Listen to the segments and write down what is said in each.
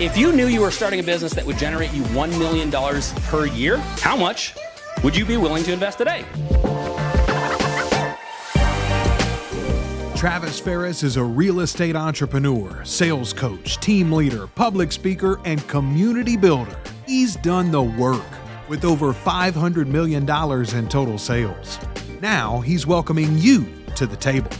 If you knew you were starting a business that would generate you $1 million per year, how much would you be willing to invest today? Travis Ferris is a real estate entrepreneur, sales coach, team leader, public speaker, and community builder. He's done the work with over $500 million in total sales. Now he's welcoming you to the table.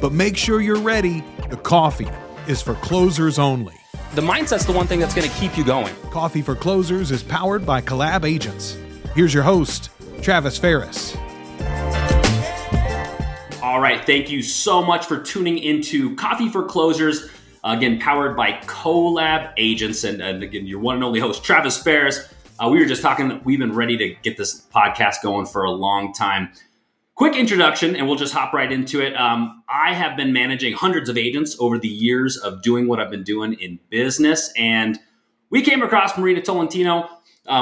But make sure you're ready. The coffee is for closers only. The mindset's the one thing that's going to keep you going. Coffee for Closers is powered by Collab Agents. Here's your host, Travis Ferris. All right, thank you so much for tuning into Coffee for Closers, again, powered by Collab Agents. And again, your one and only host, Travis Ferris. We were just talking, we've been ready to get this podcast going for a long time. Quick introduction, and we'll just hop right into it. I have been managing hundreds of agents over the years of doing what I've been doing in business. And we came across Marina Tolentino.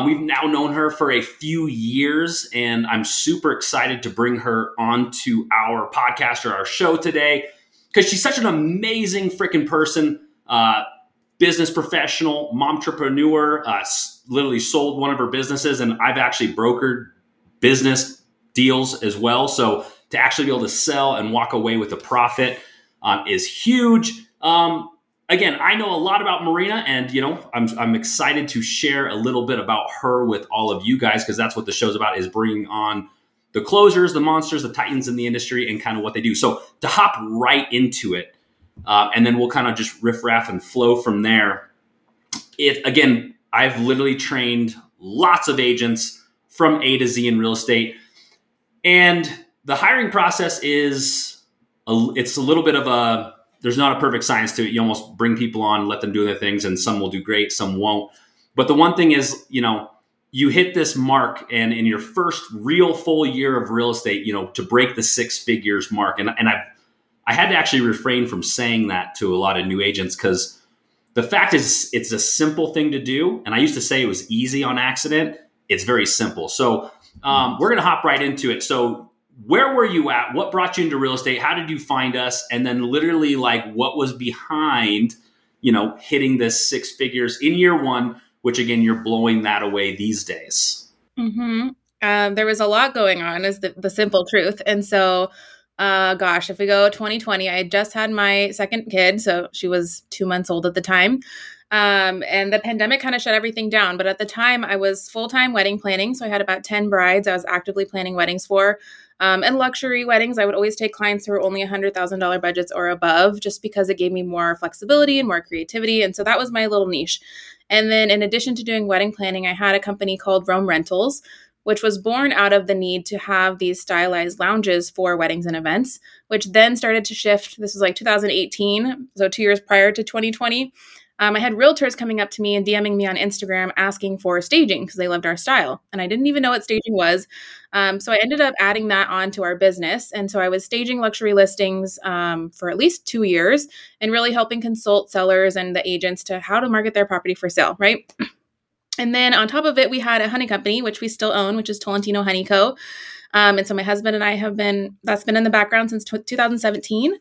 We've now known her for a few years, and I'm super excited to bring her onto our podcast or our show today because she's such an amazing freaking person, business professional, momtrepreneur, literally sold one of her businesses, and I've actually brokered business deals as well. So to actually be able to sell and walk away with a profit is huge. Again, I know a lot about Marina, and you know I'm excited to share a little bit about her with all of you guys because that's what the show's about, is bringing on the closers, the monsters, the titans in the industry, and kind of what they do. So to hop right into it, and then we'll kind of just riff-raff and flow from there. Again, I've literally trained lots of agents from A to Z in real estate, and the hiring process is it's a little bit of a there's not a perfect science to it. You almost bring people on, let them do their things, and some will do great, some won't. But the one thing is, you know, you hit this mark, and in your first real full year of real estate, you know, to break the 6 figures mark. And I had to actually refrain from saying that to a lot of new agents because the fact is it's a simple thing to do. And I used to say it was easy on accident. It's very simple. So we're going to hop right into it. So where were you at? What brought you into real estate? How did you find us? And then literally like what was behind, you know, hitting this 6 figures in year one, which again, you're blowing that away these days. Mm-hmm. There was a lot going on is the simple truth. And so, gosh, if we go 2020, I just had my second kid. So she was 2 months old at the time. And the pandemic kind of shut everything down. But at the time I was full-time wedding planning. So I had about 10 brides I was actively planning weddings for. And luxury weddings, I would always take clients who were only $100,000 budgets or above just because it gave me more flexibility and more creativity. And so that was my little niche. And then in addition to doing wedding planning, I had a company called Rome Rentals, which was born out of the need to have these stylized lounges for weddings and events, which then started to shift. This was like 2018, so 2 years prior to 2020. I had realtors coming up to me and DMing me on Instagram asking for staging because they loved our style. And I didn't even know what staging was. So I ended up adding that onto our business. And so I was staging luxury listings for at least 2 years and really helping consult sellers and the agents to how to market their property for sale, right? And then on top of it, we had a honey company, which we still own, which is Tolentino Honey Co. And so my husband and I that's been in the background since 2017.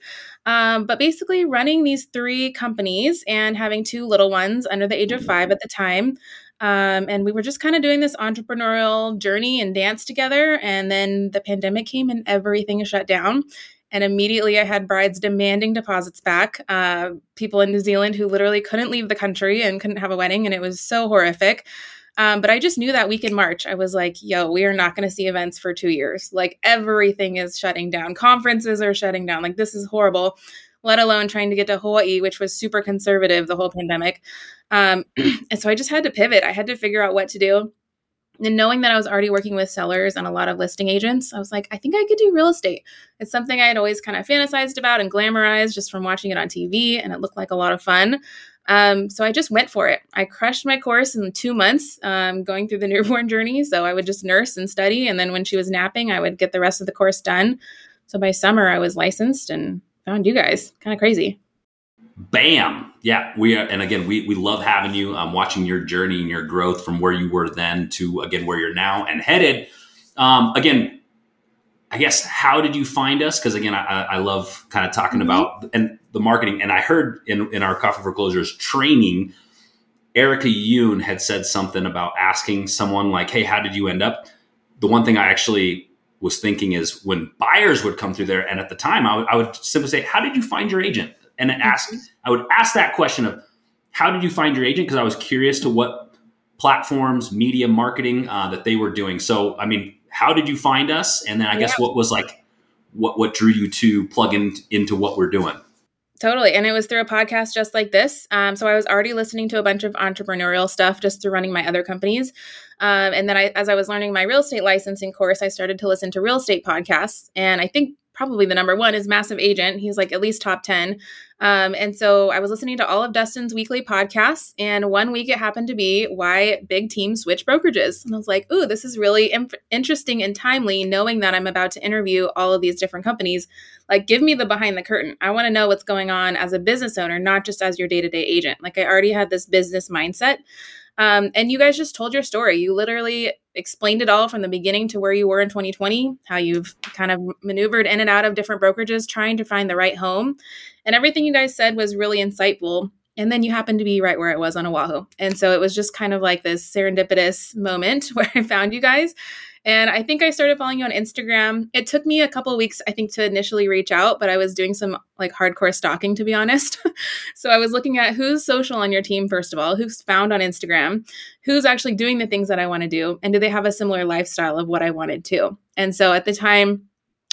But basically running these 3 companies and having 2 little ones under the age of 5 at the time. And we were just kind of doing this entrepreneurial journey and dance together. And then the pandemic came and everything shut down. And immediately I had brides demanding deposits back, people in New Zealand who literally couldn't leave the country and couldn't have a wedding. And it was so horrific. But I just knew that week in March, I was like, yo, we are not going to see events for 2 years. Like everything is shutting down. Conferences are shutting down. Like this is horrible, let alone trying to get to Hawaii, which was super conservative the whole pandemic. And so I just had to pivot. I had to figure out what to do. And knowing that I was already working with sellers and a lot of listing agents, I was like, I think I could do real estate. It's something I had always kind of fantasized about and glamorized just from watching it on TV. And it looked like a lot of fun. So I just went for it. I crushed my course in 2 months, going through the newborn journey. So I would just nurse and study. And then when she was napping, I would get the rest of the course done. So by summer, I was licensed and found you guys. Kind of crazy. Bam. Yeah. We are. And again, we love having you, watching your journey and your growth from where you were then to again, where you're now and headed. Again, I guess, how did you find us? Cause again, I love kind of talking about and the marketing. And I heard in our Coffee for Closers training, Erica Yoon had said something about asking someone like, hey, how did you end up? The one thing I actually was thinking is when buyers would come through there. And at the time I would simply say, how did you find your agent? And then I would ask that question of how did you find your agent? Cause I was curious to what platforms, media marketing that they were doing. So, I mean, how did you find us? And then I guess what was like, what drew you to plug in into what we're doing? Totally. And it was through a podcast just like this. So I was already listening to a bunch of entrepreneurial stuff just through running my other companies. And then as I was learning my real estate licensing course, I started to listen to real estate podcasts. And I think probably the number one is Massive Agent. He's like at least top 10. And so I was listening to all of Dustin's weekly podcasts. And one week it happened to be why big teams switch brokerages. And I was like, ooh, this is really interesting and timely, knowing that I'm about to interview all of these different companies. Like, give me the behind the curtain. I want to know what's going on as a business owner, not just as your day-to-day agent. Like, I already had this business mindset. And you guys just told your story. You literally explained it all from the beginning to where you were in 2020, how you've kind of maneuvered in and out of different brokerages, trying to find the right home. And everything you guys said was really insightful. And then you happened to be right where I was on Oahu. And so it was just kind of like this serendipitous moment where I found you guys. And I think I started following you on Instagram. It took me a couple of weeks, I think, to initially reach out, but I was doing some like hardcore stalking, to be honest. So I was looking at who's social on your team, first of all, who's found on Instagram, who's actually doing the things that I want to do, and do they have a similar lifestyle of what I wanted to? And so at the time,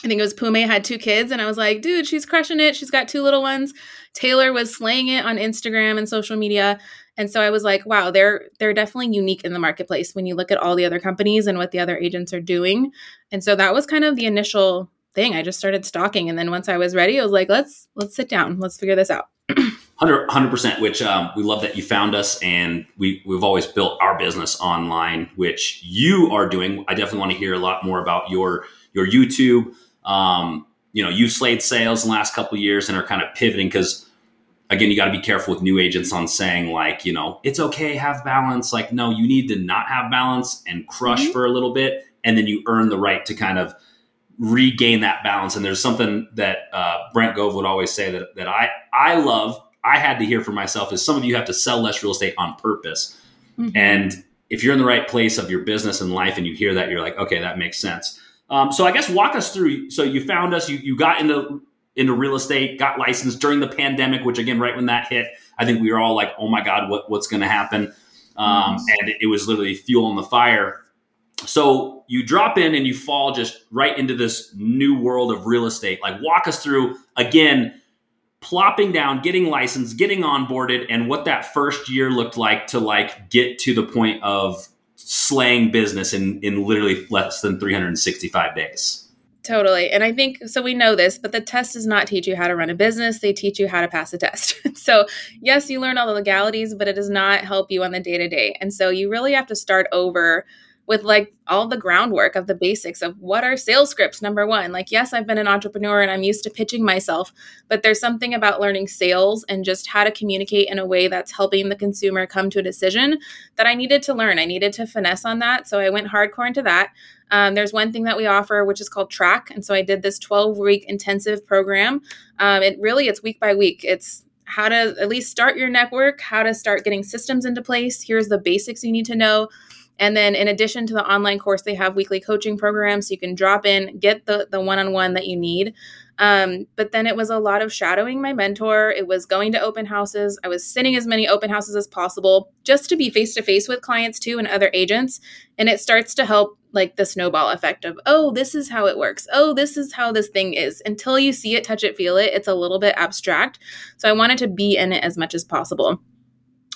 I think it was Pumé had 2 kids, and I was like, dude, she's crushing it. She's got 2 little ones. Taylor was slaying it on Instagram and social media. And so I was like, wow, they're definitely unique in the marketplace when you look at all the other companies and what the other agents are doing. And so that was kind of the initial thing. I just started stalking. And then once I was ready, I was like, let's sit down. Let's figure this out. 100%, which we love that you found us. And we've always built our business online, which you are doing. I definitely want to hear a lot more about your YouTube. You know, you've slayed sales in the last couple of years and are kind of pivoting because, again, you got to be careful with new agents on saying like, you know, it's okay, have balance. Like, no, you need to not have balance and crush for a little bit. And then you earn the right to kind of regain that balance. And there's something that Brent Gove would always say that I love, I had to hear for myself is some of you have to sell less real estate on purpose. Mm-hmm. And if you're in the right place of your business and life and you hear that, you're like, okay, that makes sense. So I guess walk us through. So you found us, you got into real estate, got licensed during the pandemic, which again, right when that hit, I think we were all like, oh my God, what's going to happen? And it was literally fuel on the fire. So you drop in and you fall just right into this new world of real estate. Like walk us through again, plopping down, getting licensed, getting onboarded and what that first year looked like to like get to the point of slaying business in literally less than 365 days. Totally. And I think, so we know this, but the test does not teach you how to run a business. They teach you how to pass a test. So yes, you learn all the legalities, but it does not help you on the day-to-day. And so you really have to start over with like all the groundwork of the basics of what are sales scripts, number one. Like, yes, I've been an entrepreneur and I'm used to pitching myself, but there's something about learning sales and just how to communicate in a way that's helping the consumer come to a decision that I needed to learn. I needed to finesse on that. So I went hardcore into that. There's one thing that we offer, which is called Track. And so I did this 12-week intensive program. It's week by week. It's how to at least start your network, how to start getting systems into place. Here's the basics you need to know. And then in addition to the online course, they have weekly coaching programs. So you can drop in, get the one-on-one that you need. But then it was a lot of shadowing my mentor. It was going to open houses. I was sitting as many open houses as possible just to be face-to-face with clients too and other agents. And it starts to help like the snowball effect of, oh, this is how it works. Oh, this is how this thing is. Until you see it, touch it, feel it, it's a little bit abstract. So I wanted to be in it as much as possible.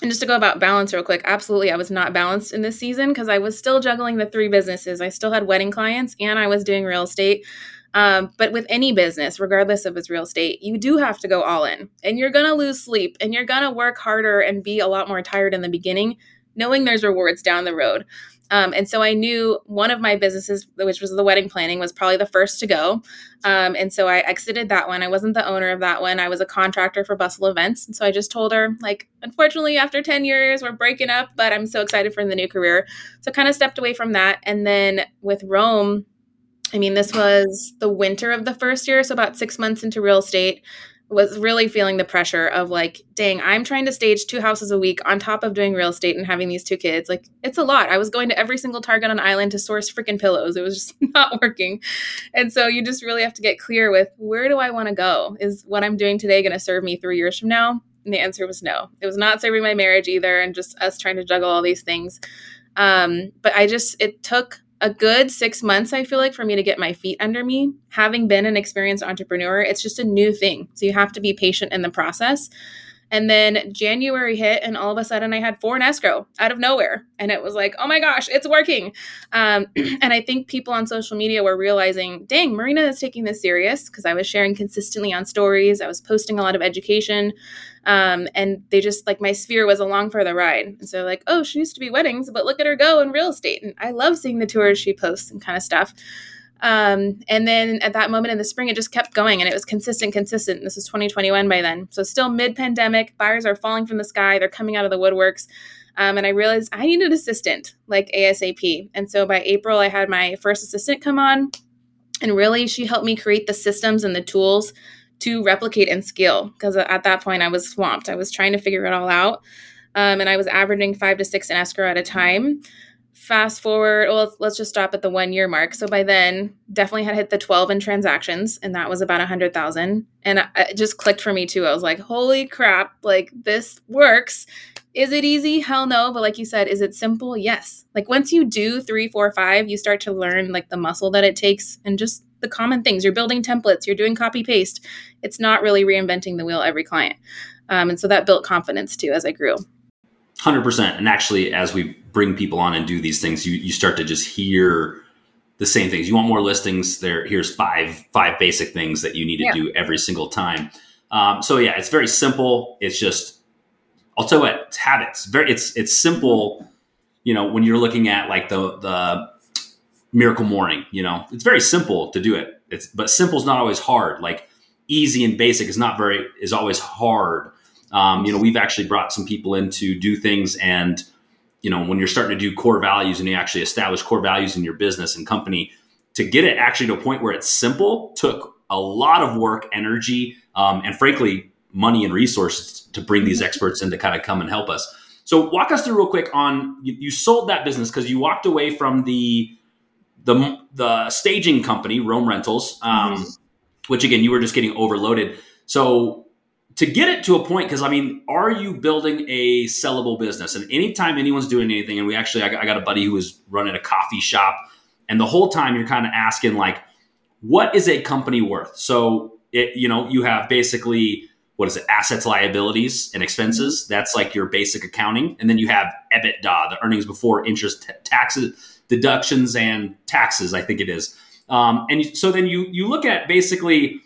And just to go about balance real quick, absolutely, I was not balanced in this season because I was still juggling the 3 businesses. I still had wedding clients and I was doing real estate. But with any business, regardless of its real estate, you do have to go all in and you're going to lose sleep and you're going to work harder and be a lot more tired in the beginning, knowing there's rewards down the road. And so I knew one of my businesses, which was the wedding planning, was probably the first to go. And so I exited that one. I wasn't the owner of that one. I was a contractor for Bustle Events. And so I just told her, like, unfortunately, after 10 years, we're breaking up, but I'm so excited for the new career. So kind of stepped away from that. And then with Rome, I mean, this was the winter of the first year, so about 6 months into real estate. was really feeling the pressure of like, dang, I'm trying to stage 2 houses a week on top of doing real estate and having these 2 kids. Like, it's a lot. I was going to every single Target on island to source freaking pillows. It was just not working. And so you just really have to get clear with, where do I want to go? Is what I'm doing today going to serve me 3 years from now? And the answer was no. It was not serving my marriage either, and just us trying to juggle all these things. But it took a good 6 months, I feel like, for me to get my feet under me. Having been an experienced entrepreneur, it's just a new thing. So you have to be patient in the process. And then January hit, and all of a sudden I had 4 in escrow out of nowhere. And it was like, oh my gosh, it's working. And I think people on social media were realizing, dang, Marina is taking this serious, because I was sharing consistently on stories. I was posting a lot of education. And they just, like, my sphere was along for the ride. And so like, oh, she used to be weddings, but look at her go in real estate. And I love seeing the tours she posts and kind of stuff. And then at that moment in the spring, it just kept going, and it was consistent. This is 2021 by then. So still mid-pandemic, buyers are falling from the sky. They're coming out of the woodworks. And I realized I needed an assistant, like ASAP. And so by April, I had my first assistant come on, and really she helped me create the systems and the tools to replicate and scale, because at that point I was swamped. I was trying to figure it all out. And I was averaging 5 to 6 in escrow at a time. Fast forward, well, let's just stop at the 1 year mark. So by then, definitely had hit the 12 in transactions, and that was about 100,000. And it just clicked for me too. I was like, holy crap, like, this works. Is it easy? Hell no. But like you said, is it simple? Yes. Like, once you do 3, 4, 5, you start to learn like the muscle that it takes, and just the common things. You're building templates, you're doing copy paste. It's not really reinventing the wheel every client. And so that built confidence too, as I grew. 100%. And actually, as we bring people on and do these things, you start to just hear the same things. You want more listings? Here's five basic things that you need to do every single time. So yeah, it's very simple. It's just, I'll tell you what, it's habits. It's simple. You know, when you're looking at like the miracle morning, you know, it's very simple to do it. But simple is not always hard. Like, easy and basic is always hard. You know, we've actually brought some people in to do things, and, you know, when you're starting to do core values and you actually establish core values in your business and company, to get it actually to a point where it's simple took a lot of work, energy, and frankly, money and resources to bring these experts in to kind of come and help us. So walk us through real quick on, you sold that business because you walked away from the staging company, Rome Rentals, which again, you were just getting overloaded. So to get it to a point, because I mean, are you building a sellable business? And anytime anyone's doing anything, and I got a buddy who was running a coffee shop, and the whole time you're kind of asking, like, what is a company worth? So you have basically, what is it? Assets, liabilities, and expenses. That's like your basic accounting. And then you have EBITDA, the earnings before interest, taxes, deductions, and taxes, I think it is. And so then you look at basically,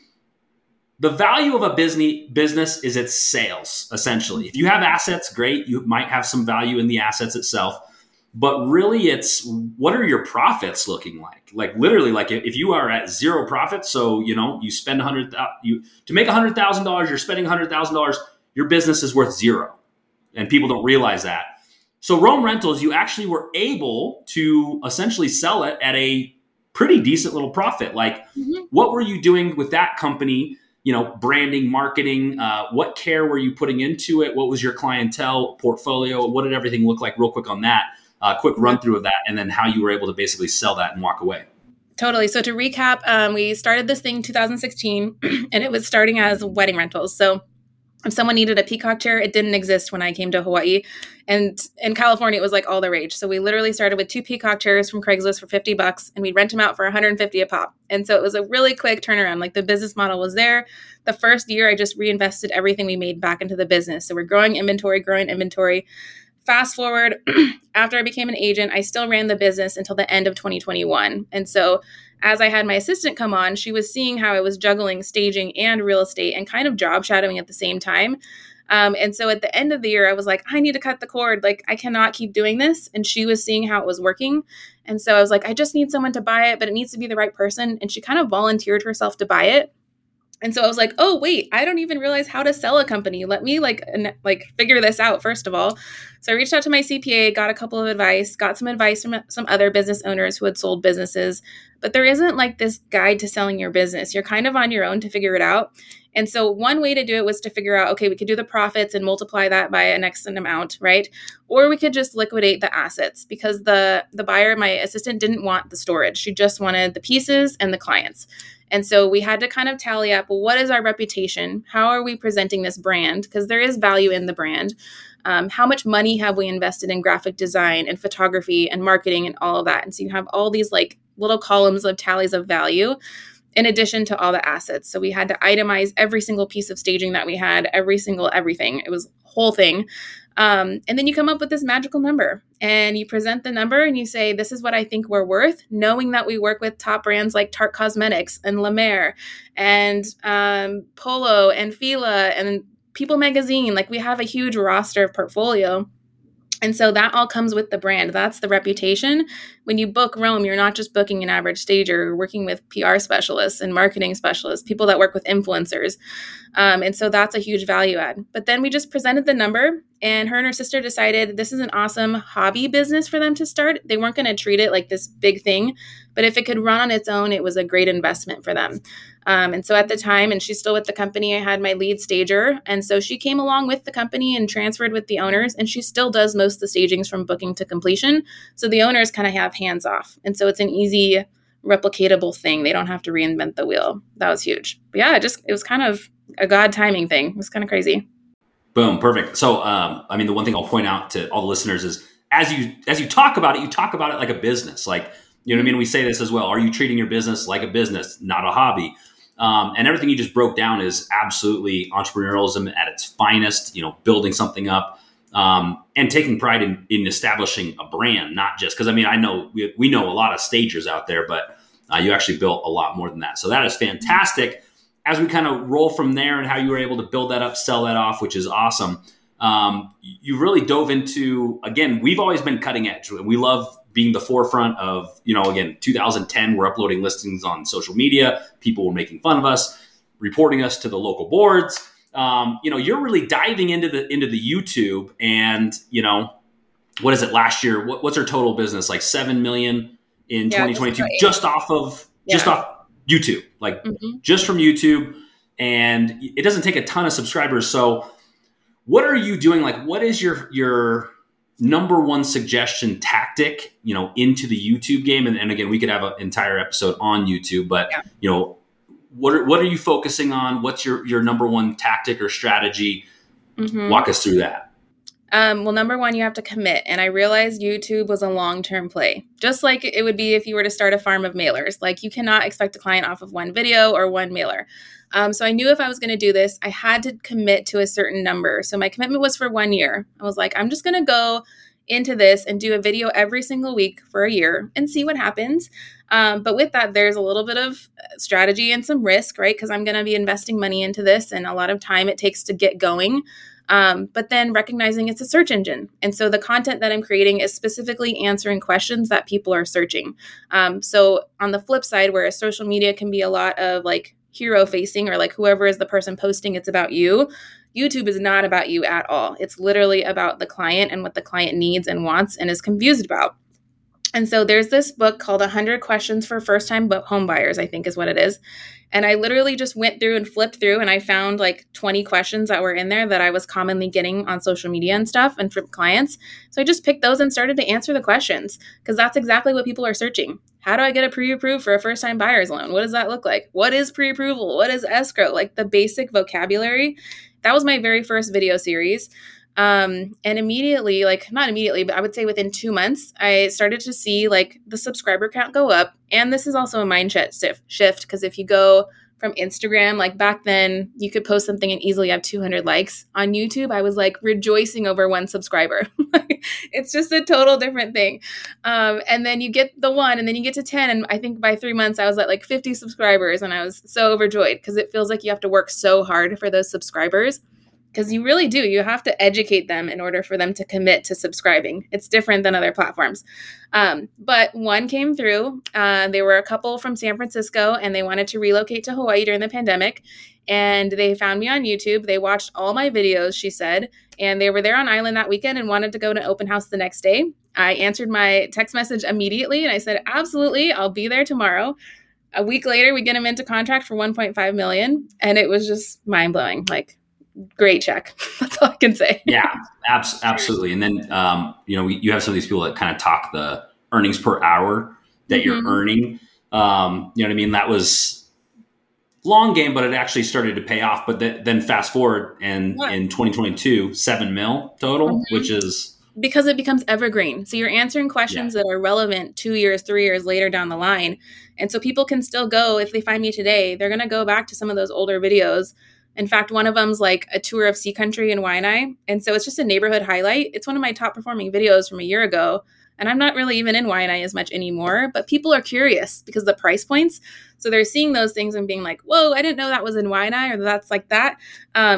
the value of a business is its sales, essentially. If you have assets, great. You might have some value in the assets itself. But really, it's, what are your profits looking like? Like, literally, like, if you are at zero profit, so, you know, you spend to make $100,000, you're spending $100,000, your business is worth zero. And people don't realize that. So Rome Rentals, you actually were able to essentially sell it at a pretty decent little profit. Like, what were you doing with that company? You know, branding, marketing, what care were you putting into it? What was your clientele, portfolio? What did everything look like? Real quick on that, quick run through of that, and then how you were able to basically sell that and walk away. Totally. So to recap, we started this thing 2016, and it was starting as wedding rentals. So if someone needed a peacock chair, it didn't exist when I came to Hawaii. And in California, it was like all the rage. So we literally started with 2 peacock chairs from Craigslist for $50, and we'd rent them out for $150 a pop. And so it was a really quick turnaround. Like, the business model was there. The first year, I just reinvested everything we made back into the business. So we're growing inventory. Fast forward, after I became an agent, I still ran the business until the end of 2021. And so as I had my assistant come on, she was seeing how I was juggling staging and real estate and kind of job shadowing at the same time. And so at the end of the year, I was like, I need to cut the cord. Like, I cannot keep doing this. And she was seeing how it was working. And so I was like, I just need someone to buy it, but it needs to be the right person. And she kind of volunteered herself to buy it. And so I was like, oh, wait, I don't even realize how to sell a company. Let me like figure this out, first of all. So I reached out to my CPA, got some advice from some other business owners who had sold businesses. But there isn't like this guide to selling your business. You're kind of on your own to figure it out. And so one way to do it was to figure out, okay, we could do the profits and multiply that by an X amount, right? Or we could just liquidate the assets, because the buyer, my assistant, didn't want the storage. She just wanted the pieces and the clients. And so we had to kind of tally up, well, what is our reputation? How are we presenting this brand? Because there is value in the brand. How much money have we invested in graphic design and photography and marketing and all of that? And so you have all these like little columns of tallies of value in addition to all the assets. So we had to itemize every single piece of staging that we had, everything. It was whole thing. And then you come up with this magical number and you present the number and you say, this is what I think we're worth, knowing that we work with top brands like Tarte Cosmetics and La Mer and Polo and Fila and People Magazine. Like, we have a huge roster of portfolio. And so that all comes with the brand. That's the reputation. When you book Rome, you're not just booking an average stager. You're working with PR specialists and marketing specialists, people that work with influencers. And so that's a huge value add. But then we just presented the number, and her sister decided this is an awesome hobby business for them to start. They weren't going to treat it like this big thing, but if it could run on its own, it was a great investment for them. And so at the time, and she's still with the company, I had my lead stager. And so she came along with the company and transferred with the owners. And she still does most of the stagings from booking to completion. So the owners kind of have hands off. And so it's an easy, replicatable thing. They don't have to reinvent the wheel. That was huge. But yeah, it was kind of a God timing thing. It was kind of crazy. Boom. Perfect. So, I mean, the one thing I'll point out to all the listeners is as you talk about it like a business. Like, you know what I mean? We say this as well. Are you treating your business like a business, not a hobby? And everything you just broke down is absolutely entrepreneurialism at its finest, you know, building something up, and taking pride in establishing a brand, not just because, I mean, I know we know a lot of stagers out there, but you actually built a lot more than that. So that is fantastic. As we kind of roll from there and how you were able to build that up, sell that off, which is awesome. You really dove into, again, we've always been cutting edge. We love being the forefront of, you know, again, 2010, we're uploading listings on social media. People were making fun of us, reporting us to the local boards. You know, you're really diving into the YouTube and, you know, what is it last year? What's our total business? Like 7 million in 2022, just off YouTube, like just from YouTube. And it doesn't take a ton of subscribers. So what are you doing? Like, what is your number one suggestion tactic, you know, into the YouTube game? And again, we could have an entire episode on YouTube, but you know, what are you focusing on? What's your number one tactic or strategy? Walk us through that. Well, number one, you have to commit. And I realized YouTube was a long-term play, just like it would be if you were to start a farm of mailers. Like, you cannot expect a client off of one video or one mailer. So I knew if I was going to do this, I had to commit to a certain number. So my commitment was for 1 year. I was like, I'm just going to go into this and do a video every single week for a year and see what happens. But with that, there's a little bit of strategy and some risk, right? Because I'm going to be investing money into this and a lot of time it takes to get going. But then recognizing it's a search engine. And so the content that I'm creating is specifically answering questions that people are searching. So on the flip side, whereas social media can be a lot of like hero facing or like whoever is the person posting, it's about you. YouTube is not about you at all. It's literally about the client and what the client needs and wants and is confused about. And so there's this book called 100 Questions for First-Time Home Buyers, I think is what it is. And I literally just went through and flipped through and I found like 20 questions that were in there that I was commonly getting on social media and stuff and from clients. So I just picked those and started to answer the questions because that's exactly what people are searching. How do I get a pre-approved for a first-time buyer's loan? What does that look like? What is pre-approval? What is escrow? Like the basic vocabulary. That was my very first video series. And immediately, like not immediately, but I would say within 2 months, I started to see like the subscriber count go up. And this is also a mindset shift because if you go from Instagram, like back then you could post something and easily have 200 likes. On YouTube, I was like rejoicing over one subscriber. It's just a total different thing. And then you get the one and then you get to 10. And I think by 3 months I was at like 50 subscribers and I was so overjoyed because it feels like you have to work so hard for those subscribers. Because you really do. You have to educate them in order for them to commit to subscribing. It's different than other platforms. But one came through. They were a couple from San Francisco, and they wanted to relocate to Hawaii during the pandemic. And they found me on YouTube. They watched all my videos, she said. And they were there on island that weekend and wanted to go to an open house the next day. I answered my text message immediately, and I said, absolutely, I'll be there tomorrow. A week later, we get him into contract for $1.5 million, and it was just mind-blowing. Like, great check. That's all I can say. Yeah, absolutely. And then, you have some of these people that kind of talk the earnings per hour that mm-hmm. you're earning. You know what I mean? That was long game, but it actually started to pay off. But then fast forward, and in 2022, $7 million total, mm-hmm. which is... Because it becomes evergreen. So you're answering questions that are relevant 2 years, 3 years later down the line. And so people can still go, if they find me today, they're going to go back to some of those older videos. In fact, one of them's like a tour of Sea Country in Waianae. And so it's just a neighborhood highlight. It's one of my top performing videos from a year ago. And I'm not really even in Waianae as much anymore, but people are curious because of the price points. So they're seeing those things and being like, whoa, I didn't know that was in Waianae or that's like that.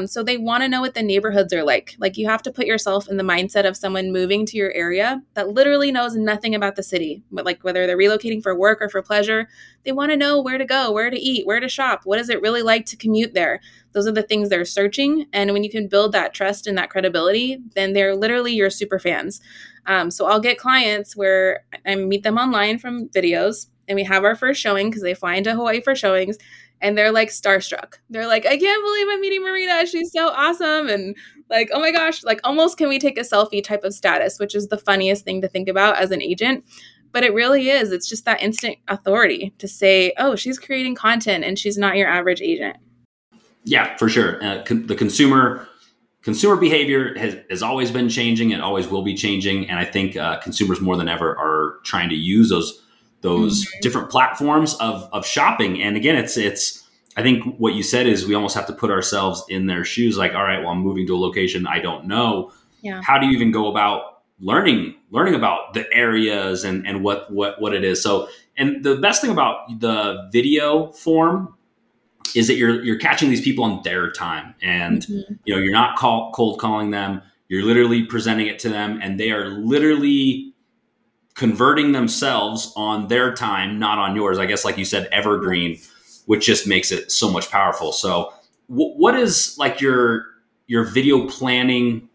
So they want to know what the neighborhoods are like. Like, you have to put yourself in the mindset of someone moving to your area that literally knows nothing about the city, but like whether they're relocating for work or for pleasure, they want to know where to go, where to eat, where to shop. What is it really like to commute there? Those are the things they're searching. And when you can build that trust and that credibility, then they're literally your super fans. So I'll get clients where I meet them online from videos, and we have our first showing because they fly into Hawaii for showings, and they're like starstruck. They're like, I can't believe I'm meeting Marina. She's so awesome. And like, oh my gosh, like almost can we take a selfie type of status, which is the funniest thing to think about as an agent. But it really is. It's just that instant authority to say, oh, she's creating content and she's not your average agent. Yeah, for sure. The consumer behavior has always been changing and always will be changing. And I think consumers more than ever are trying to use those mm-hmm. different platforms of shopping. And again, it's I think what you said is we almost have to put ourselves in their shoes. Like, all right, well, I'm moving to a location I don't know. Yeah. How do you even go about learning about the areas and what it is? So, and the best thing about the video form is that you're catching these people on their time, and mm-hmm. You're not cold calling them. You're literally presenting it to them, and they are literally converting themselves on their time, not on yours. I guess, like you said, evergreen, which just makes it so much powerful. So what is like your video planning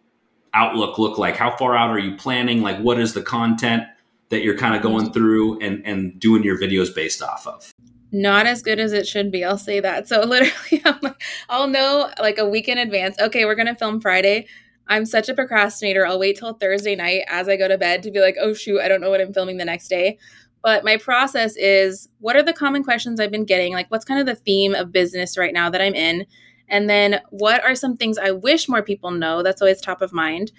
outlook look like? How far out are you planning? Like, what is the content that you're kind of going through and doing your videos based off of? Not as good as it should be. I'll say that. So literally I'm like, I'll know like a week in advance. Okay, we're going to film Friday. I'm such a procrastinator. I'll wait till Thursday night as I go to bed to be like, oh shoot, I don't know what I'm filming the next day. But my process is, what are the common questions I've been getting? Like, what's kind of the theme of business right now that I'm in? And then what are some things I wish more people know? That's always top of mind.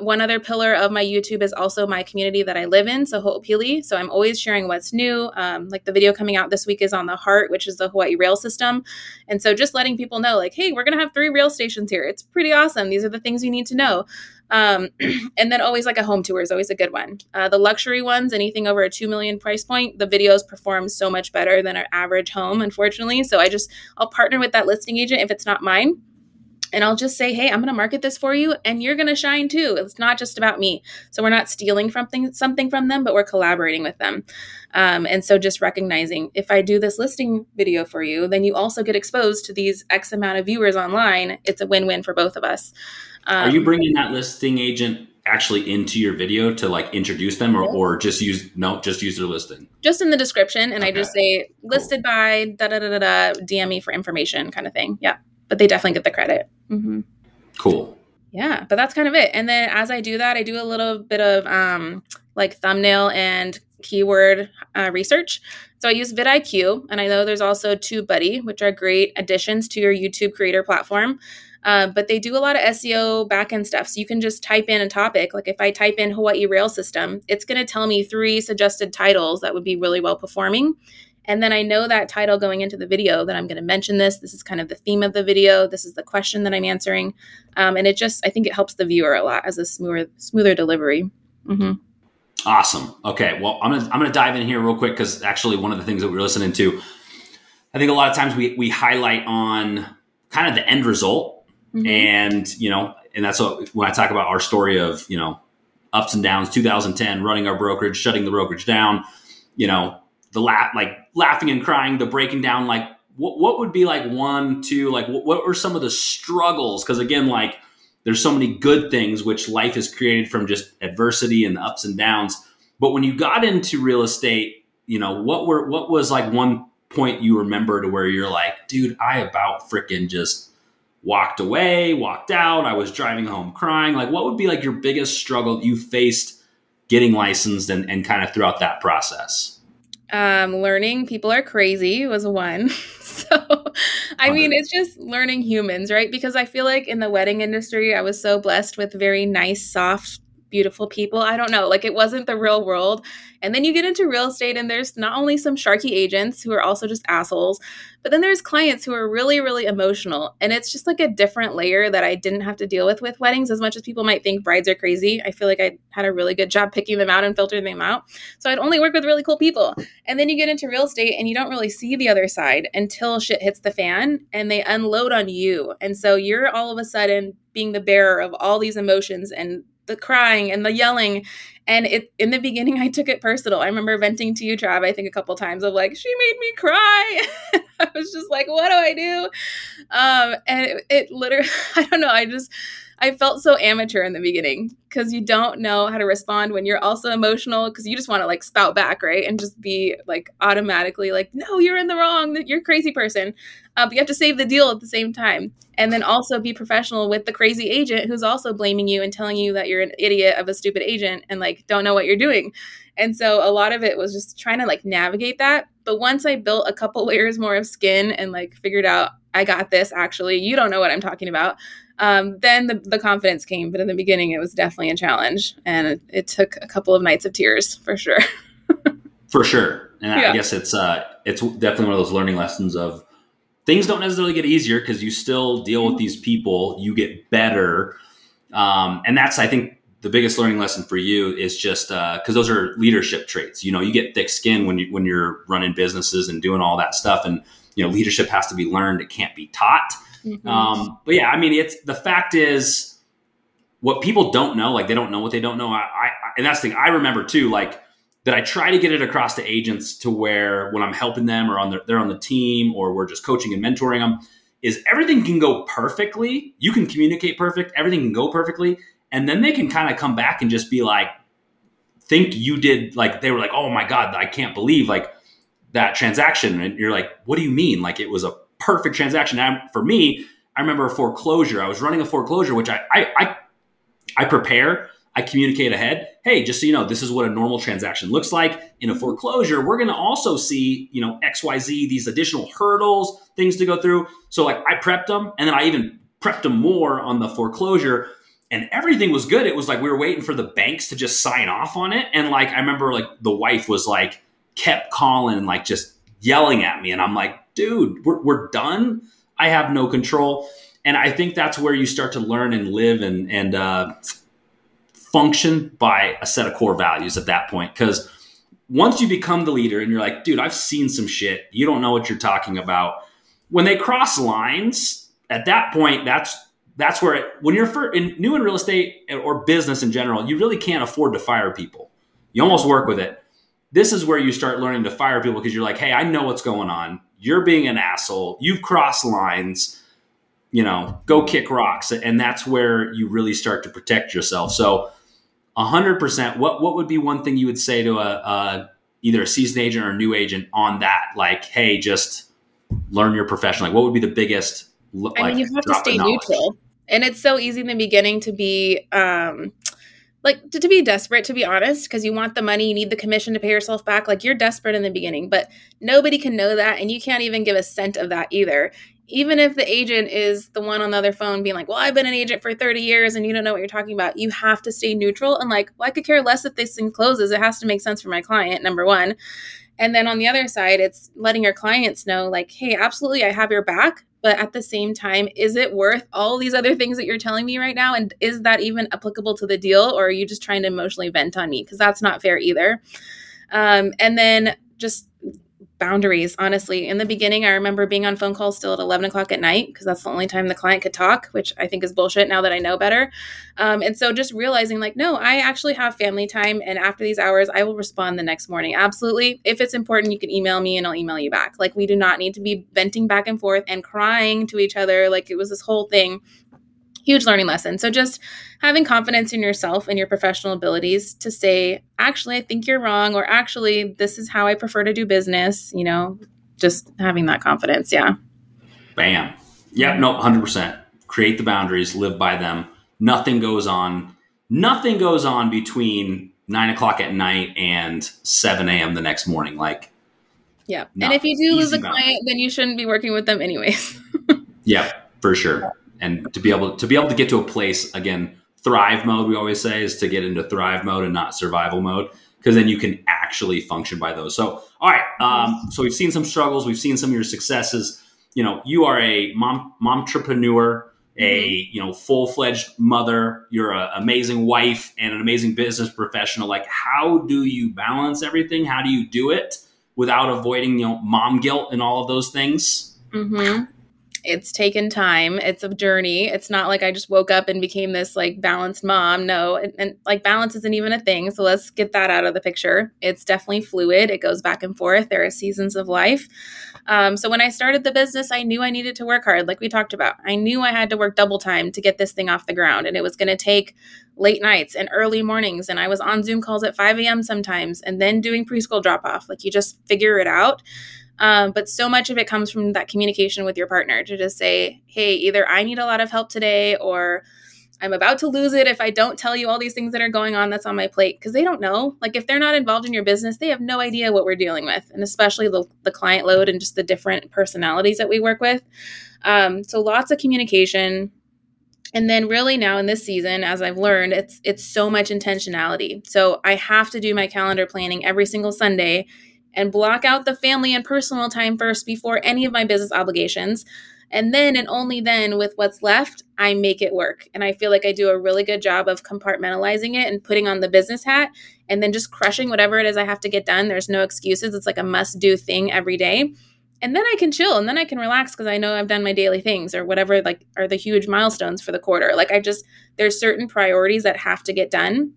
One other pillar of my YouTube is also my community that I live in, so Ho'opili. So I'm always sharing what's new. Like the video coming out this week is on the Heart, which is the Hawaii rail system. And so just letting people know, like, hey, we're going to have 3 rail stations here. It's pretty awesome. These are the things you need to know. And then always like a home tour is always a good one. The luxury ones, anything over a $2 million price point, the videos perform so much better than our average home, unfortunately. So I'll partner with that listing agent if it's not mine. And I'll just say, hey, I'm going to market this for you, and you're going to shine too. It's not just about me. So we're not stealing something from them, but we're collaborating with them. And so just recognizing, if I do this listing video for you, then you also get exposed to these X amount of viewers online. It's a win-win for both of us. Are you bringing that listing agent actually into your video to like introduce them or just use their listing? Just in the description. And okay. I just say listed by da-da-da-da-da, DM me for information kind of thing. Yeah. But they definitely get the credit. Mm-hmm. Cool. Yeah, but that's kind of it. And then as I do that, I do a little bit of like thumbnail and keyword research. So I use VidIQ, and I know there's also TubeBuddy, which are great additions to your YouTube creator platform. But they do a lot of SEO backend stuff. So you can just type in a topic. Like if I type in Hawaii rail system, it's going to tell me 3 suggested titles that would be really well performing. And then I know that title going into the video that I'm going to mention this. This is kind of the theme of the video. This is the question that I'm answering. And I think it helps the viewer a lot as a smoother delivery. Mm-hmm. Awesome. Okay. Well, I'm going to dive in here real quick, because actually one of the things that we were listening to, I think a lot of times we highlight on kind of the end result. Mm-hmm. And that's what, when I talk about our story of, ups and downs, 2010, running our brokerage, shutting the brokerage down, laughing and crying, the breaking down, like what would be like 1, 2, like what were some of the struggles? Because again, like there's so many good things which life is created from just adversity and the ups and downs. But when you got into real estate, you know, what was like one point you remember to where you're like, dude, I about freaking just walked away, walked out. I was driving home crying. Like, what would be like your biggest struggle that you faced getting licensed and kind of throughout that process? Learning people are crazy was one. So, I mean, it's just learning humans, right? Because I feel like in the wedding industry, I was so blessed with very nice, soft, beautiful people. I don't know, like it wasn't the real world. And then you get into real estate and there's not only some sharky agents who are also just assholes, but then there's clients who are really, really emotional. And it's just like a different layer that I didn't have to deal with weddings. As much as people might think brides are crazy, I feel like I had a really good job picking them out and filtering them out. So I'd only work with really cool people. And then you get into real estate and you don't really see the other side until shit hits the fan and they unload on you. And so you're all of a sudden being the bearer of all these emotions and the crying and the yelling. And in the beginning, I took it personal. I remember venting to you, Trav, I think a couple times of like, she made me cry. I was just like, what do I do? And it literally, I don't know. I felt so amateur in the beginning because you don't know how to respond when you're also emotional because you just want to like spout back, right? And just be like automatically like, no, you're in the wrong. You're a crazy person. But you have to save the deal at the same time. And then also be professional with the crazy agent who's also blaming you and telling you that you're an idiot of a stupid agent and like don't know what you're doing. And so a lot of it was just trying to like navigate that. But once I built a couple layers more of skin and like figured out I got this, actually, you don't know what I'm talking about. Then the confidence came. But in the beginning, it was definitely a challenge. And it took a couple of nights of tears for sure. For sure. And yeah. I guess it's definitely one of those learning lessons of things don't necessarily get easier because you still deal with these people, you get better. And that's, I think, the biggest learning lesson for you is just because those are leadership traits. You know, you get thick skin when you're running businesses and doing all that stuff. And, you know, leadership has to be learned. It can't be taught. Mm-hmm. But yeah, I mean, the fact is what people don't know, like they don't know what they don't know. And that's the thing I remember too, like that I try to get it across to agents to where when I'm helping them or they're on the team or we're just coaching and mentoring them is everything can go perfectly. You can communicate perfect. Everything can go perfectly. And then they can kind of come back and just be like, think you did, like, they were like, oh my God, I can't believe like that transaction. And you're like, what do you mean? Like it was a perfect transaction. And for me, I remember a foreclosure. I was running a foreclosure, which I prepare, I communicate ahead. Hey, just so you know, this is what a normal transaction looks like in a foreclosure. We're going to also see, you know, XYZ, these additional hurdles, things to go through. So like I prepped them and then I even prepped them more on the foreclosure. And everything was good. It was like we were waiting for the banks to just sign off on it. And like I remember like the wife was like kept calling and like just yelling at me. And I'm like, dude, we're done. I have no control. And I think that's where you start to learn and live and function by a set of core values at that point. Because once you become the leader and you're like, dude, I've seen some shit. You don't know what you're talking about. When they cross lines, at that point, that's where when you're new in real estate or business in general, you really can't afford to fire people. You almost work with it. This is where you start learning to fire people because you're like, hey, I know what's going on. You're being an asshole. You've crossed lines, you know, go kick rocks. And that's where you really start to protect yourself. So 100%, what would be one thing you would say to either a seasoned agent or a new agent on that? Like, hey, just learn your profession. Like what would be the biggest, you have to stay neutral. And it's so easy in the beginning to be to be desperate, to be honest, because you want the money, you need the commission to pay yourself back. Like you're desperate in the beginning, but nobody can know that. And you can't even give a cent of that either. Even if the agent is the one on the other phone being like, well, I've been an agent for 30 years and you don't know what you're talking about. You have to stay neutral and like, well, I could care less if this thing closes. It has to make sense for my client, number one. And then on the other side, it's letting your clients know like, hey, absolutely, I have your back. But at the same time, is it worth all these other things that you're telling me right now? And is that even applicable to the deal? Or are you just trying to emotionally vent on me? Because that's not fair either. And then just boundaries, honestly. In the beginning, I remember being on phone calls still at 11 o'clock at night because that's the only time the client could talk, which I think is bullshit now that I know better. And so just realizing like, no, I actually have family time. And after these hours, I will respond the next morning. Absolutely. If it's important, you can email me and I'll email you back. Like we do not need to be venting back and forth and crying to each other. Like it was this whole thing. Huge learning lesson. So just having confidence in yourself and your professional abilities to say, actually, I think you're wrong, or actually, this is how I prefer to do business, you know, just having that confidence. Yeah. Bam. Yeah, no, 100%. Create the boundaries, live by them. Nothing goes on. Nothing goes on between 9 o'clock at night and 7 a.m. the next morning. Like, yeah. And if you do lose a client, then you shouldn't be working with them anyways. Yeah, for sure. And to be able to get to a place, again, thrive mode, we always say, is to get into thrive mode and not survival mode, because then you can actually function by those. So, all right. So we've seen some struggles. We've seen some of your successes. You know, you are a momtrepreneur, a, you know, full-fledged mother. You're an amazing wife and an amazing business professional. Like, how do you balance everything? How do you do it without avoiding, you know, mom guilt and all of those things? Mm-hmm. It's taken time. It's a journey. It's not like I just woke up and became this like balanced mom. No, and like balance isn't even a thing. So let's get that out of the picture. It's definitely fluid. It goes back and forth. There are seasons of life. So when I started the business, I knew I needed to work hard. Like we talked about, I knew I had to work double time to get this thing off the ground, and it was going to take late nights and early mornings. And I was on Zoom calls at 5 a.m. sometimes, and then doing preschool drop off. Like, you just figure it out. But so much of it comes from that communication with your partner to just say, hey, either I need a lot of help today, or I'm about to lose it if I don't tell you all these things that are going on that's on my plate. Because they don't know. Like, if they're not involved in your business, they have no idea what we're dealing with. And especially the client load and just the different personalities that we work with. So lots of communication. And then really now in this season, as I've learned, it's so much intentionality. So I have to do my calendar planning every single Sunday and block out the family and personal time first before any of my business obligations. And then, and only then, with what's left, I make it work. And I feel like I do a really good job of compartmentalizing it and putting on the business hat and then just crushing whatever it is I have to get done. There's no excuses. It's like a must-do thing every day. And then I can chill, and then I can relax because I know I've done my daily things or whatever, like, are the huge milestones for the quarter. Like, I just, there's certain priorities that have to get done.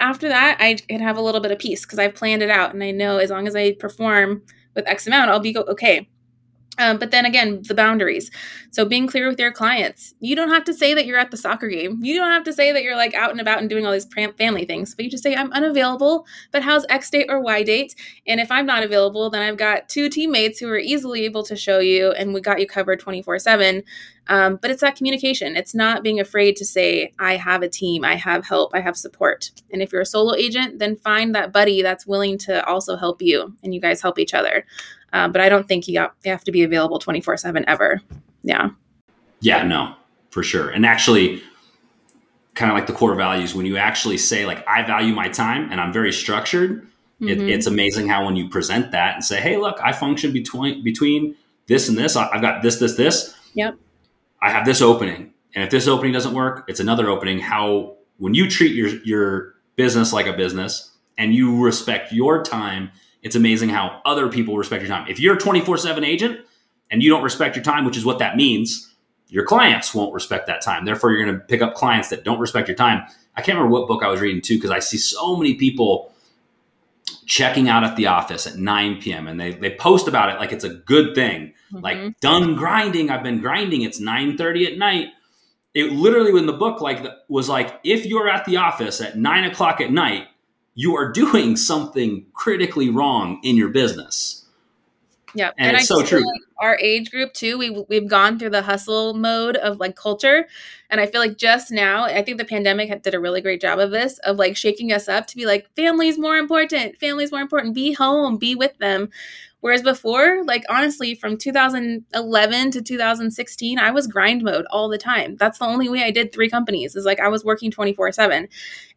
After that, I can have a little bit of peace because I've planned it out, and I know as long as I perform with X amount, I'll be okay. But then again, the boundaries. So being clear with your clients. You don't have to say that you're at the soccer game. You don't have to say that you're like out and about and doing all these family things, but you just say, I'm unavailable, but how's X date or Y date? And if I'm not available, then I've got 2 teammates who are easily able to show you, and we got you covered 24/7. But it's that communication. It's not being afraid to say, I have a team, I have help, I have support. And if you're a solo agent, then find that buddy that's willing to also help you, and you guys help each other. But I don't think you have to be available 24/7 ever. Yeah. Yeah, no, for sure. And actually, kind of like the core values, when you actually say like, I value my time and I'm very structured, it's amazing how when you present that and say, hey, look, I function between this and this, I've got this. Yep. I have this opening. And if this opening doesn't work, it's another opening. How, when you treat your business like a business and you respect your time, it's amazing how other people respect your time. If you're a 24/7 agent and you don't respect your time, which is what that means, your clients won't respect that time. Therefore, you're going to pick up clients that don't respect your time. I can't remember what book I was reading too, because I see so many people checking out at the office at 9 p.m. and they post about it like it's a good thing. Like, done grinding. I've been grinding. It's 9:30 at night. It literally in the book like was like, if you're at the office at 9 o'clock at night, you are doing something critically wrong in your business. Yeah. And it's so true. Like our age group too, we've gone through the hustle mode of like culture. And I feel like just now, I think the pandemic did a really great job of this, of like shaking us up to be like, family's more important, be home, be with them. Whereas before, like honestly, from 2011 to 2016, I was grind mode all the time. That's the only way I did 3 companies, is like I was working 24/7. And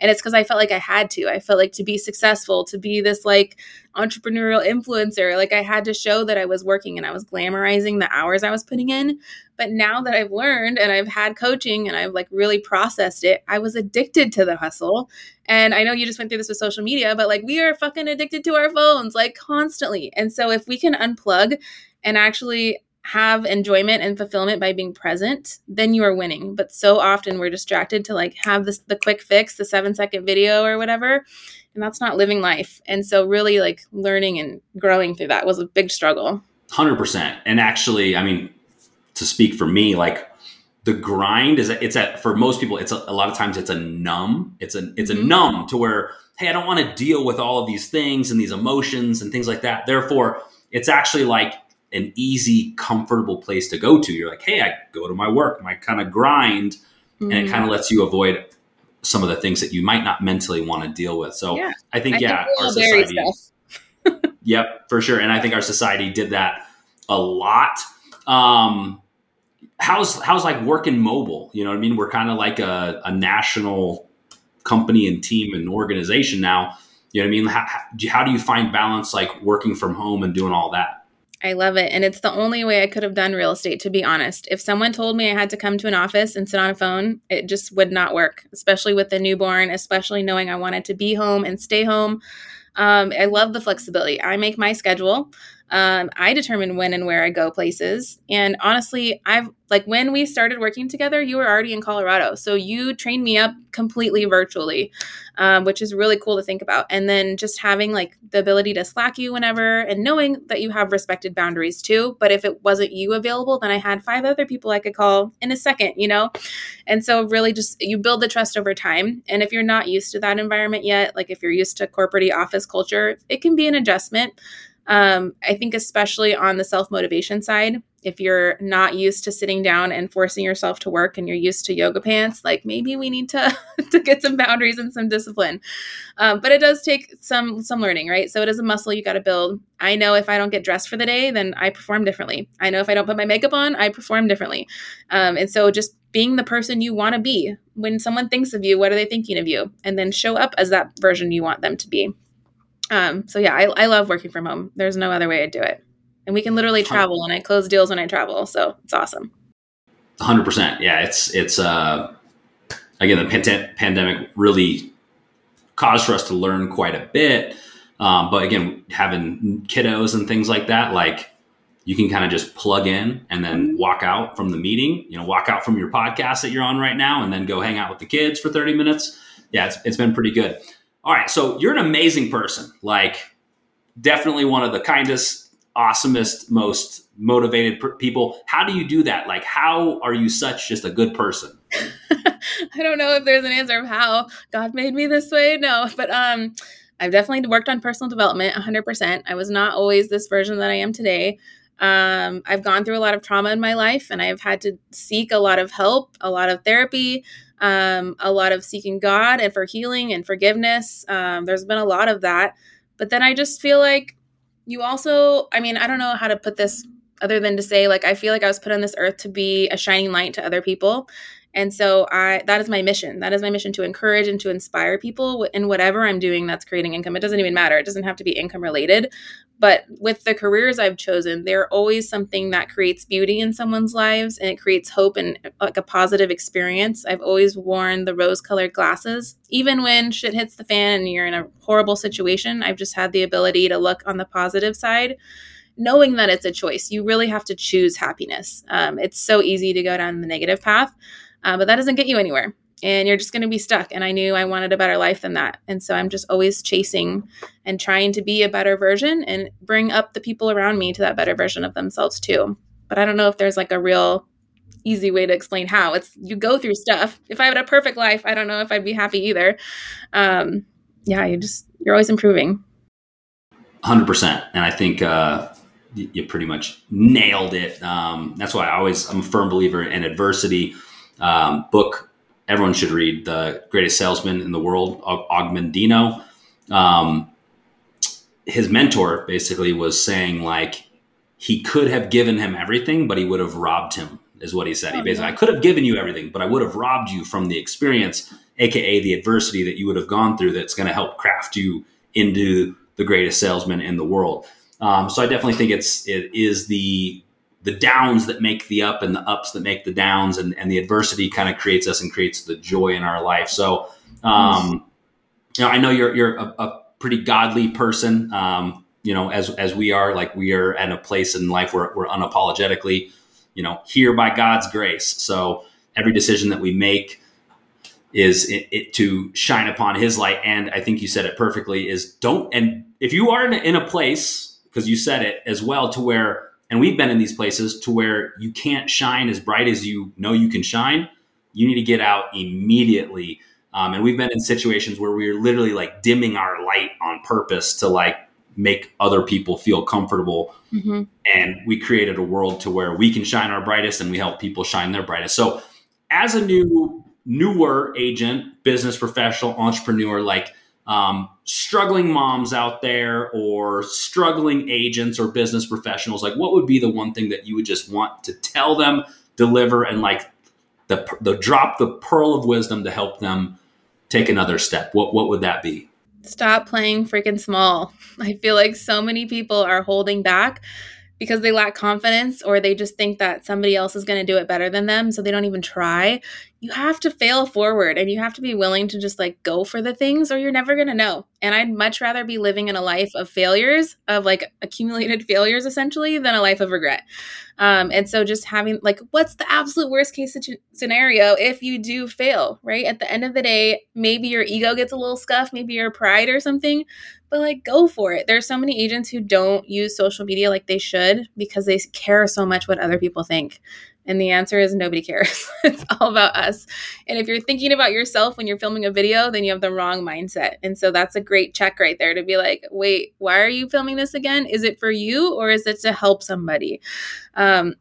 it's because I felt like I had to. I felt like to be successful, to be this like entrepreneurial influencer, like I had to show that I was working, and I was glamorizing the hours I was putting in. But now that I've learned and I've had coaching and I've like really processed it, I was addicted to the hustle. And I know you just went through this with social media, but like we are fucking addicted to our phones, like constantly. And so if we can unplug and actually have enjoyment and fulfillment by being present, then you are winning. But so often we're distracted to like have this, the quick fix, the 7-second video or whatever. And that's not living life. And so really like learning and growing through that was a big struggle. 100%. And actually, I mean, to speak for me, like the grind is for most people, a lot of times it's a numb. It's a numb to where, hey, I don't want to deal with all of these things and these emotions and things like that. Therefore, it's actually like an easy, comfortable place to go to. You're like, hey, I go to my work, my kind of grind, and it kind of lets you avoid some of the things that you might not mentally want to deal with. So yeah. I think our society, yep, for sure. And I think our society did that a lot. How's like work and mobile? You know what I mean? We're kind of like a national company and team and organization now. You know what I mean? How do you find balance, like working from home and doing all that? I love it. And it's the only way I could have done real estate, to be honest. If someone told me I had to come to an office and sit on a phone, it just would not work, especially with the newborn, especially knowing I wanted to be home and stay home. I love the flexibility. I make my schedule. I determine when and where I go places. And honestly, when we started working together, you were already in Colorado. So you trained me up completely virtually, which is really cool to think about. And then just having like the ability to Slack you whenever and knowing that you have respected boundaries too. But if it wasn't you available, then I had 5 other people I could call in a second, you know? And so really just you build the trust over time. And if you're not used to that environment yet, like if you're used to corporate office culture, it can be an adjustment. I think especially on the self-motivation side, if you're not used to sitting down and forcing yourself to work and you're used to yoga pants, like maybe we need to get some boundaries and some discipline. But it does take some learning, right? So it is a muscle you got to build. I know if I don't get dressed for the day, then I perform differently. I know if I don't put my makeup on, I perform differently. And so just being the person you want to be. When someone thinks of you, what are they thinking of you? And then show up as that version you want them to be. So yeah, I love working from home. There's no other way I'd do it. And we can literally travel and I close deals when I travel. So it's awesome. 100%. Yeah. It's again, the pandemic really caused for us to learn quite a bit. But again, having kiddos and things like that, like you can kind of just plug in and then walk out from the meeting, you know, walk out from your podcast that you're on right now and then go hang out with the kids for 30 minutes. Yeah. It's been pretty good. All right. So you're an amazing person, like definitely one of the kindest, awesomest, most motivated people. How do you do that? Like, how are you such just a good person? I don't know if there's an answer of how God made me this way. No, but I've definitely worked on personal development 100%. I was not always this version that I am today. I've gone through a lot of trauma in my life and I've had to seek a lot of help, a lot of therapy, a lot of seeking God and for healing and forgiveness. There's been a lot of that, but then I just feel like you also, I mean, I don't know how to put this other than to say, like, I feel like I was put on this earth to be a shining light to other people. And so that is my mission. That is my mission, to encourage and to inspire people in whatever I'm doing that's creating income. It doesn't even matter. It doesn't have to be income related. But with the careers I've chosen, they're always something that creates beauty in someone's lives and it creates hope and like a positive experience. I've always worn the rose-colored glasses. Even when shit hits the fan and you're in a horrible situation, I've just had the ability to look on the positive side, knowing that it's a choice. You really have to choose happiness. It's so easy to go down the negative path. But that doesn't get you anywhere and you're just going to be stuck. And I knew I wanted a better life than that. And so I'm just always chasing and trying to be a better version and bring up the people around me to that better version of themselves too. But I don't know if there's like a real easy way to explain how. It's you go through stuff. If I had a perfect life, I don't know if I'd be happy either. Yeah, you're always improving. 100%. And I think, you pretty much nailed it. That's why I'm a firm believer in adversity. Book everyone should read, The Greatest Salesman in the World, Ogmandino. His mentor basically was saying like he could have given him everything, but he would have robbed him, is what he said. He basically, I could have given you everything, but I would have robbed you from the experience, aka the adversity that you would have gone through that's going to help craft you into the greatest salesman in the world. So I definitely think it is the downs that make the up and the ups that make the downs, and the adversity kind of creates us and creates the joy in our life. So, you know, I know you're a pretty godly person. You know, as we are, like we are at a place in life where we're unapologetically, you know, here by God's grace. So every decision that we make is it to shine upon his light. And I think you said it perfectly, is don't, and if you are in a place, cause you said it as well, to where, And we've been in these places to where you can't shine as bright as you know you can shine. You need to get out immediately. And we've been in situations where we're literally like dimming our light on purpose to like make other people feel comfortable. Mm-hmm. And we created a world to where we can shine our brightest and we help people shine their brightest. So as a newer agent, business professional, entrepreneur, like, struggling moms out there or struggling agents or business professionals, like what would be the one thing that you would just want to tell them, deliver, and like the drop the pearl of wisdom to help them take another step? What would that be? Stop playing freaking small. I feel like so many people are holding back because they lack confidence or they just think that somebody else is going to do it better than them. So they don't even try. You have to fail forward and you have to be willing to just like go for the things or you're never going to know. And I'd much rather be living in a life of failures, of like accumulated failures, essentially, than a life of regret. And so just having like, what's the absolute worst case scenario if you do fail, right? At the end of the day, maybe your ego gets a little scuffed, maybe your pride or something, but like go for it. There's so many agents who don't use social media like they should because they care so much what other people think. And the answer is nobody cares. It's all about us. And if you're thinking about yourself when you're filming a video, then you have the wrong mindset. And so that's a great check right there to be like, wait, why are you filming this again? Is it for you or is it to help somebody? And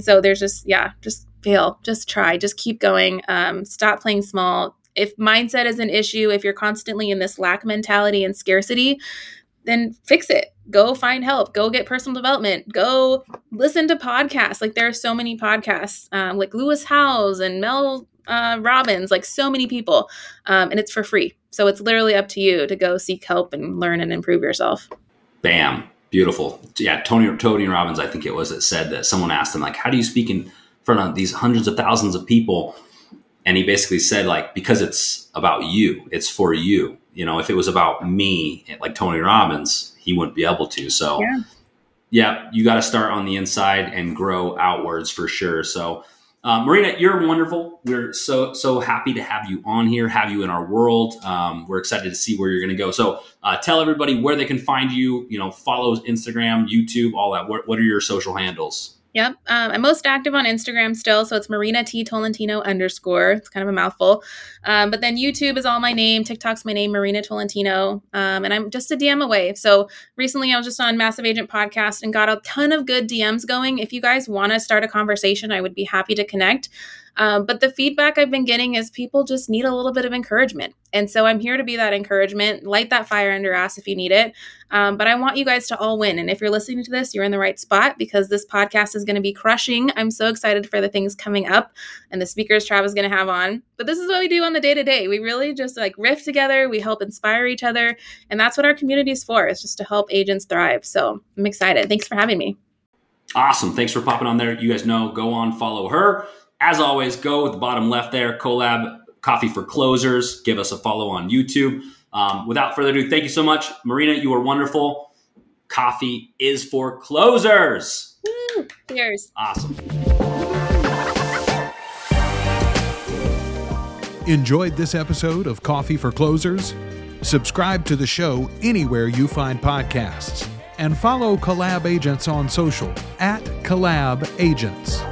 so there's just fail, just try, just keep going. Stop playing small. If mindset is an issue, if you're constantly in this lack mentality and scarcity, then fix it. Go find help. Go get personal development. Go listen to podcasts. Like there are so many podcasts, like Lewis Howes and Mel Robbins, like so many people, and it's for free. So it's literally up to you to go seek help and learn and improve yourself. Bam. Beautiful. Yeah. Tony Robbins, I think it was, that said that someone asked him like, how do you speak in front of these hundreds of thousands of people? And he basically said like, because it's about you, it's for you. You know, if it was about me, like Tony Robbins, he wouldn't be able to. So yeah you got to start on the inside and grow outwards for sure. So Marina, you're wonderful. We're so happy to have you on here, have you in our world. We're excited to see where you're going to go. So tell everybody where they can find you, follow Instagram, YouTube, all that. What are your social handles? Yep. I'm most active on Instagram still. So it's Marina T Tolentino _ It's kind of a mouthful. But then YouTube is all my name. TikTok's my name, Marina Tolentino. And I'm just a DM away. So recently I was just on Massive Agent podcast and got a ton of good DMs going. If you guys want to start a conversation, I would be happy to connect. But the feedback I've been getting is people just need a little bit of encouragement. And so I'm here to be that encouragement, light that fire under ass if you need it. But I want you guys to all win. And if you're listening to this, you're in the right spot because this podcast is going to be crushing. I'm so excited for the things coming up and the speakers Travis is going to have on. But this is what we do on the day to day. We really just like riff together. We help inspire each other. And that's what our community is for. It's just to help agents thrive. So I'm excited. Thanks for having me. Awesome. Thanks for popping on there. You guys know, go on, follow her. As always, go with the bottom left there, Collab Coffee for Closers. Give us a follow on YouTube. Without further ado, thank you so much. Marina, you are wonderful. Coffee is for closers. Woo, cheers. Awesome. Enjoyed this episode of Coffee for Closers? Subscribe to the show anywhere you find podcasts. And follow Collab Agents on social @Collab Agents.